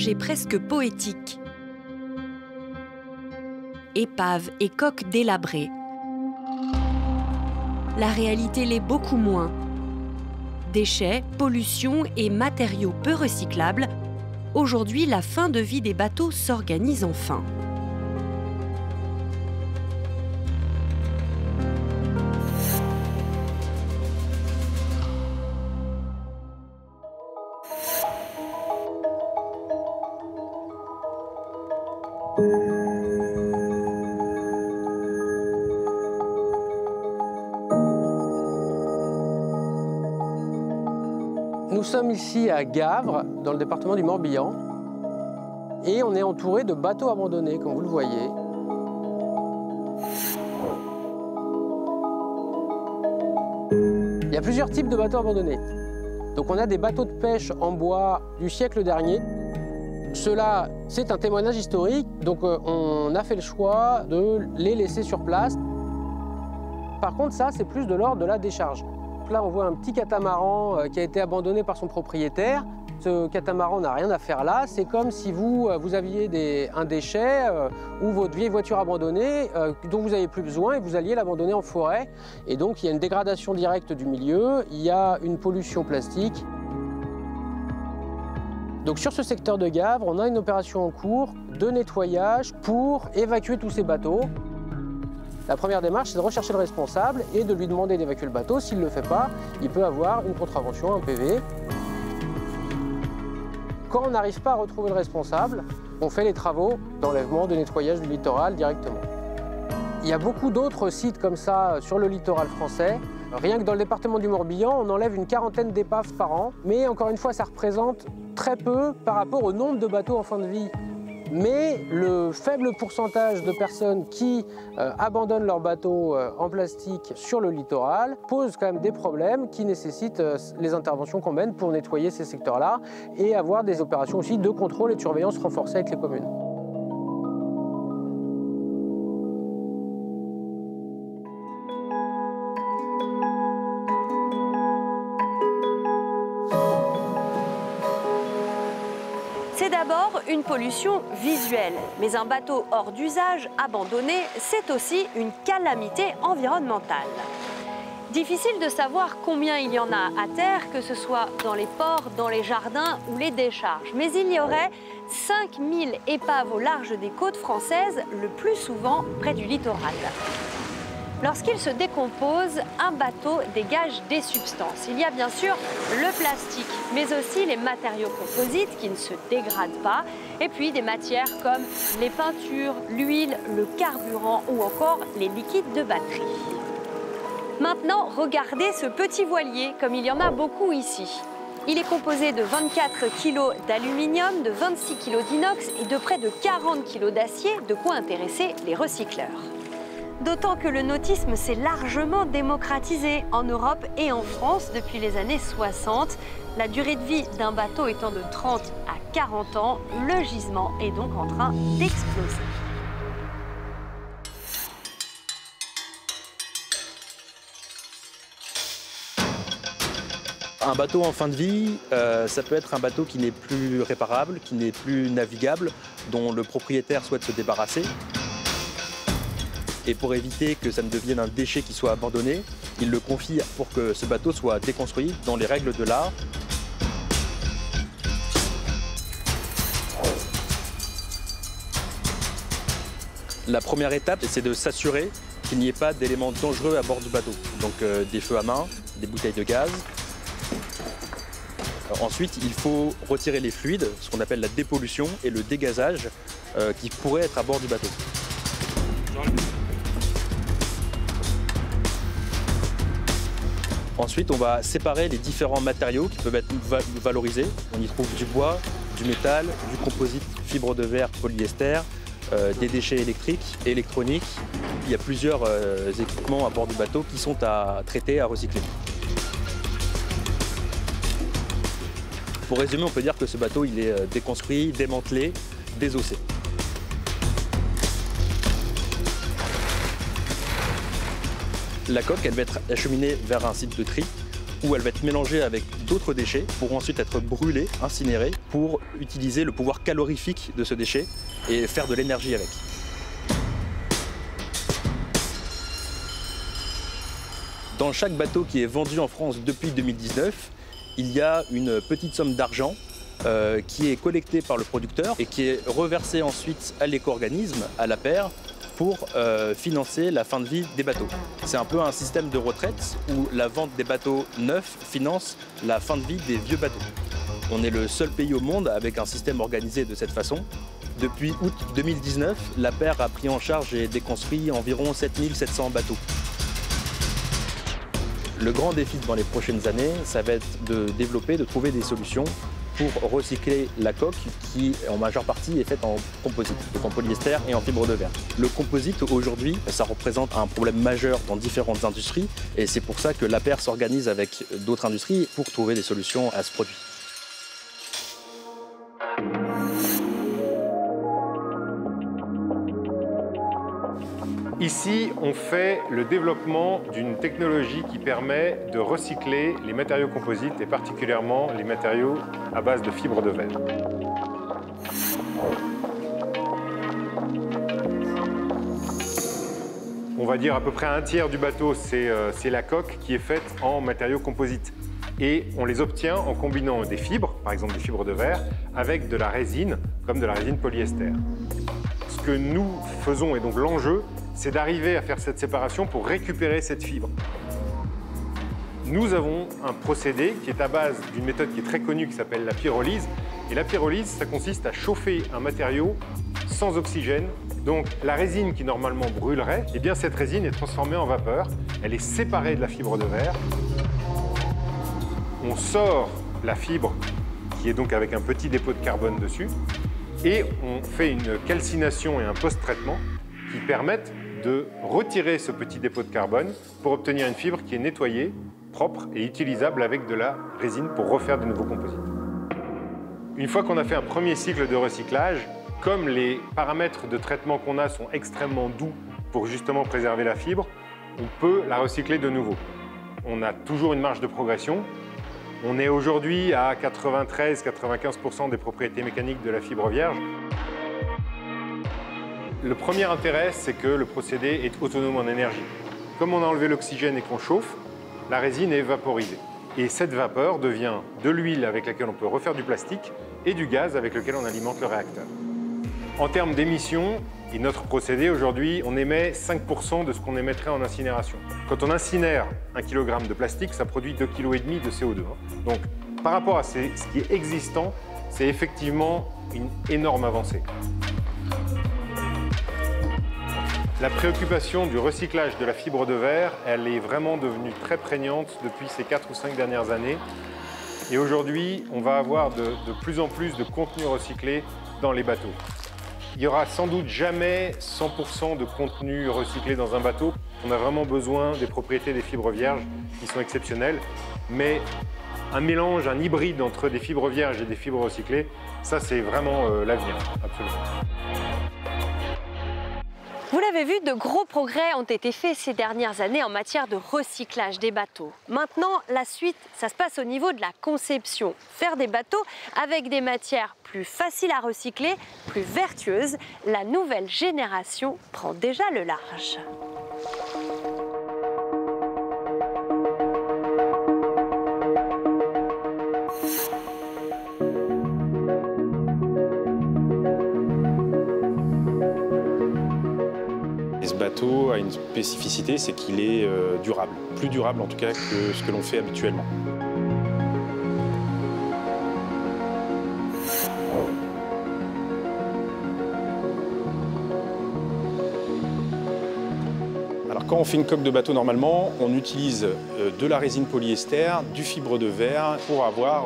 image est presque poétique. Épaves et coques délabrées. La réalité l'est beaucoup moins. Déchets, pollution et matériaux peu recyclables, aujourd'hui la fin de vie des bateaux s'organise enfin. Nous sommes ici à Gavre, dans le département du Morbihan, et on est entouré de bateaux abandonnés, comme vous le voyez. Il y a plusieurs types de bateaux abandonnés. Donc on a des bateaux de pêche en bois du siècle dernier. Cela, c'est un témoignage historique, donc on a fait le choix de les laisser sur place. Par contre, ça, c'est plus de l'ordre de la décharge. Là, on voit un petit catamaran qui a été abandonné par son propriétaire. Ce catamaran n'a rien à faire là. C'est comme si vous aviez un déchet ou votre vieille voiture abandonnée dont vous n'avez plus besoin et vous alliez l'abandonner en forêt. Et donc, il y a une dégradation directe du milieu, il y a une pollution plastique. Donc, sur ce secteur de Gavre, on a une opération en cours de nettoyage pour évacuer tous ces bateaux. La première démarche, c'est de rechercher le responsable et de lui demander d'évacuer le bateau. S'il ne le fait pas, il peut avoir une contravention, un PV. Quand on n'arrive pas à retrouver le responsable, on fait les travaux d'enlèvement, de nettoyage du littoral directement. Il y a beaucoup d'autres sites comme ça sur le littoral français. Rien que dans le département du Morbihan, on enlève une quarantaine d'épaves par an. Mais encore une fois, ça représente très peu par rapport au nombre de bateaux en fin de vie. Mais le faible pourcentage de personnes qui abandonnent leurs bateaux en plastique sur le littoral pose quand même des problèmes qui nécessitent les interventions qu'on mène pour nettoyer ces secteurs-là et avoir des opérations aussi de contrôle et de surveillance renforcées avec les communes. D'abord une pollution visuelle, mais un bateau hors d'usage, abandonné, c'est aussi une calamité environnementale. Difficile de savoir combien il y en a à terre, que ce soit dans les ports, dans les jardins ou les décharges. Mais il y aurait 5000 épaves au large des côtes françaises, le plus souvent près du littoral. Lorsqu'il se décompose, un bateau dégage des substances. Il y a bien sûr le plastique, mais aussi les matériaux composites qui ne se dégradent pas, et puis des matières comme les peintures, l'huile, le carburant ou encore les liquides de batterie. Maintenant, regardez ce petit voilier, comme il y en a beaucoup ici. Il est composé de 24 kg d'aluminium, de 26 kg d'inox et de près de 40 kg d'acier, de quoi intéresser les recycleurs. D'autant que le nautisme s'est largement démocratisé en Europe et en France depuis les années 60. La durée de vie d'un bateau étant de 30 à 40 ans, le gisement est donc en train d'exploser. Un bateau en fin de vie, ça peut être un bateau qui n'est plus réparable, qui n'est plus navigable, dont le propriétaire souhaite se débarrasser. Et pour éviter que ça ne devienne un déchet qui soit abandonné, il le confie pour que ce bateau soit déconstruit dans les règles de l'art. La première étape, c'est de s'assurer qu'il n'y ait pas d'éléments dangereux à bord du bateau. Donc des feux à main, des bouteilles de gaz. Ensuite, il faut retirer les fluides, ce qu'on appelle la dépollution et le dégazage qui pourraient être à bord du bateau. Ensuite, on va séparer les différents matériaux qui peuvent être valorisés. On y trouve du bois, du métal, du composite, fibre de verre, polyester, des déchets électriques, électroniques. Il y a plusieurs équipements à bord du bateau qui sont à traiter, à recycler. Pour résumer, on peut dire que ce bateau, il est déconstruit, démantelé, désossé. La coque, elle va être acheminée vers un site de tri où elle va être mélangée avec d'autres déchets pour ensuite être brûlée, incinérée, pour utiliser le pouvoir calorifique de ce déchet et faire de l'énergie avec. Dans chaque bateau qui est vendu en France depuis 2019, il y a une petite somme d'argent qui est collectée par le producteur et qui est reversée ensuite à l'éco-organisme, à la paire, pour financer la fin de vie des bateaux. C'est un peu un système de retraite où la vente des bateaux neufs finance la fin de vie des vieux bateaux. On est le seul pays au monde avec un système organisé de cette façon. Depuis août 2019, la paire a pris en charge et déconstruit environ 7700 bateaux. Le grand défi dans les prochaines années, ça va être de développer, de trouver des solutions pour recycler la coque qui, en majeure partie, est faite en composite, donc en polyester et en fibre de verre. Le composite, aujourd'hui, ça représente un problème majeur dans différentes industries et c'est pour ça que la paire s'organise avec d'autres industries pour trouver des solutions à ce produit. Ici, on fait le développement d'une technologie qui permet de recycler les matériaux composites et particulièrement les matériaux à base de fibres de verre. On va dire à peu près un tiers du bateau, c'est la coque qui est faite en matériaux composites. Et on les obtient en combinant des fibres, par exemple des fibres de verre, avec de la résine, comme de la résine polyester. Ce que nous faisons, et donc l'enjeu, c'est d'arriver à faire cette séparation pour récupérer cette fibre. Nous avons un procédé qui est à base d'une méthode qui est très connue qui s'appelle la pyrolyse. Et la pyrolyse, ça consiste à chauffer un matériau sans oxygène. Donc la résine qui normalement brûlerait, eh bien cette résine est transformée en vapeur. Elle est séparée de la fibre de verre. On sort la fibre qui est donc avec un petit dépôt de carbone dessus. Et on fait une calcination et un post-traitement qui permettent de retirer ce petit dépôt de carbone pour obtenir une fibre qui est nettoyée, propre et utilisable avec de la résine pour refaire de nouveaux composites. Une fois qu'on a fait un premier cycle de recyclage, comme les paramètres de traitement qu'on a sont extrêmement doux pour justement préserver la fibre, on peut la recycler de nouveau. On a toujours une marge de progression. On est aujourd'hui à 93-95% des propriétés mécaniques de la fibre vierge. Le premier intérêt, c'est que le procédé est autonome en énergie. Comme on a enlevé l'oxygène et qu'on chauffe, la résine est vaporisée. Et cette vapeur devient de l'huile avec laquelle on peut refaire du plastique et du gaz avec lequel on alimente le réacteur. En termes d'émissions, et notre procédé aujourd'hui, on émet 5% de ce qu'on émettrait en incinération. Quand on incinère 1 kg de plastique, ça produit 2,5 kg de CO2. Donc, par rapport à ce qui est existant, c'est effectivement une énorme avancée. La préoccupation du recyclage de la fibre de verre, elle est vraiment devenue très prégnante depuis ces 4 ou 5 dernières années. Et aujourd'hui, on va avoir de plus en plus de contenu recyclé dans les bateaux. Il n'y aura sans doute jamais 100% de contenu recyclé dans un bateau. On a vraiment besoin des propriétés des fibres vierges qui sont exceptionnelles. Mais un mélange, un hybride entre des fibres vierges et des fibres recyclées, ça c'est vraiment l'avenir, absolument. Vous l'avez vu, de gros progrès ont été faits ces dernières années en matière de recyclage des bateaux. Maintenant, la suite, ça se passe au niveau de la conception. Faire des bateaux avec des matières plus faciles à recycler, plus vertueuses, la nouvelle génération prend déjà le large. Ce bateau a une spécificité, c'est qu'il est durable, plus durable en tout cas que ce que l'on fait habituellement. Alors quand on fait une coque de bateau normalement, on utilise de la résine polyester, du fibre de verre pour avoir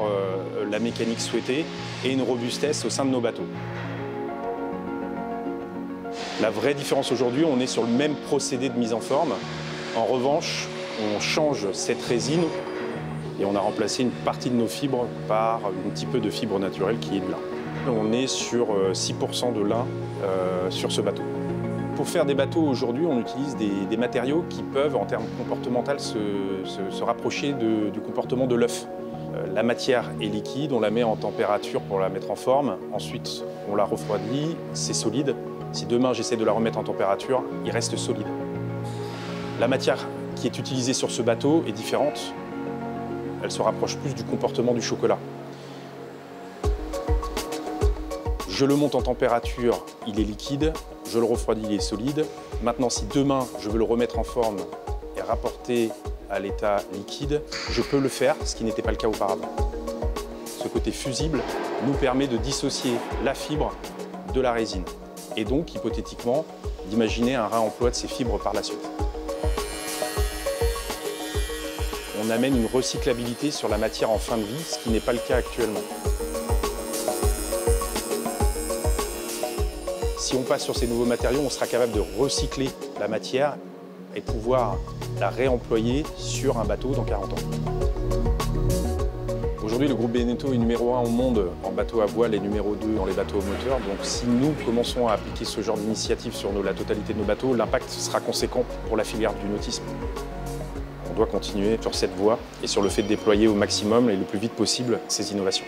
la mécanique souhaitée et une robustesse au sein de nos bateaux. La vraie différence aujourd'hui, on est sur le même procédé de mise en forme. En revanche, on change cette résine et on a remplacé une partie de nos fibres par un petit peu de fibre naturelle qui est de lin. On est sur 6% de lin sur ce bateau. Pour faire des bateaux aujourd'hui, on utilise des matériaux qui peuvent, en termes comportementaux, se rapprocher du comportement de l'œuf. La matière est liquide, on la met en température pour la mettre en forme. Ensuite, on la refroidit, c'est solide. Si demain, j'essaie de la remettre en température, il reste solide. La matière qui est utilisée sur ce bateau est différente. Elle se rapproche plus du comportement du chocolat. Je le monte en température, il est liquide. Je le refroidis, il est solide. Maintenant, si demain, je veux le remettre en forme et rapporter à l'état liquide, je peux le faire, ce qui n'était pas le cas auparavant. Ce côté fusible nous permet de dissocier la fibre de la résine et donc, hypothétiquement, d'imaginer un réemploi de ces fibres par la suite. On amène une recyclabilité sur la matière en fin de vie, ce qui n'est pas le cas actuellement. Si on passe sur ces nouveaux matériaux, on sera capable de recycler la matière et pouvoir la réemployer sur un bateau dans 40 ans. Aujourd'hui, le groupe Beneteau est numéro 1 au monde en bateaux à voile et numéro 2 dans les bateaux au moteur. Donc si nous commençons à appliquer ce genre d'initiative sur la totalité de nos bateaux, l'impact sera conséquent pour la filière du nautisme. On doit continuer sur cette voie et sur le fait de déployer au maximum et le plus vite possible ces innovations.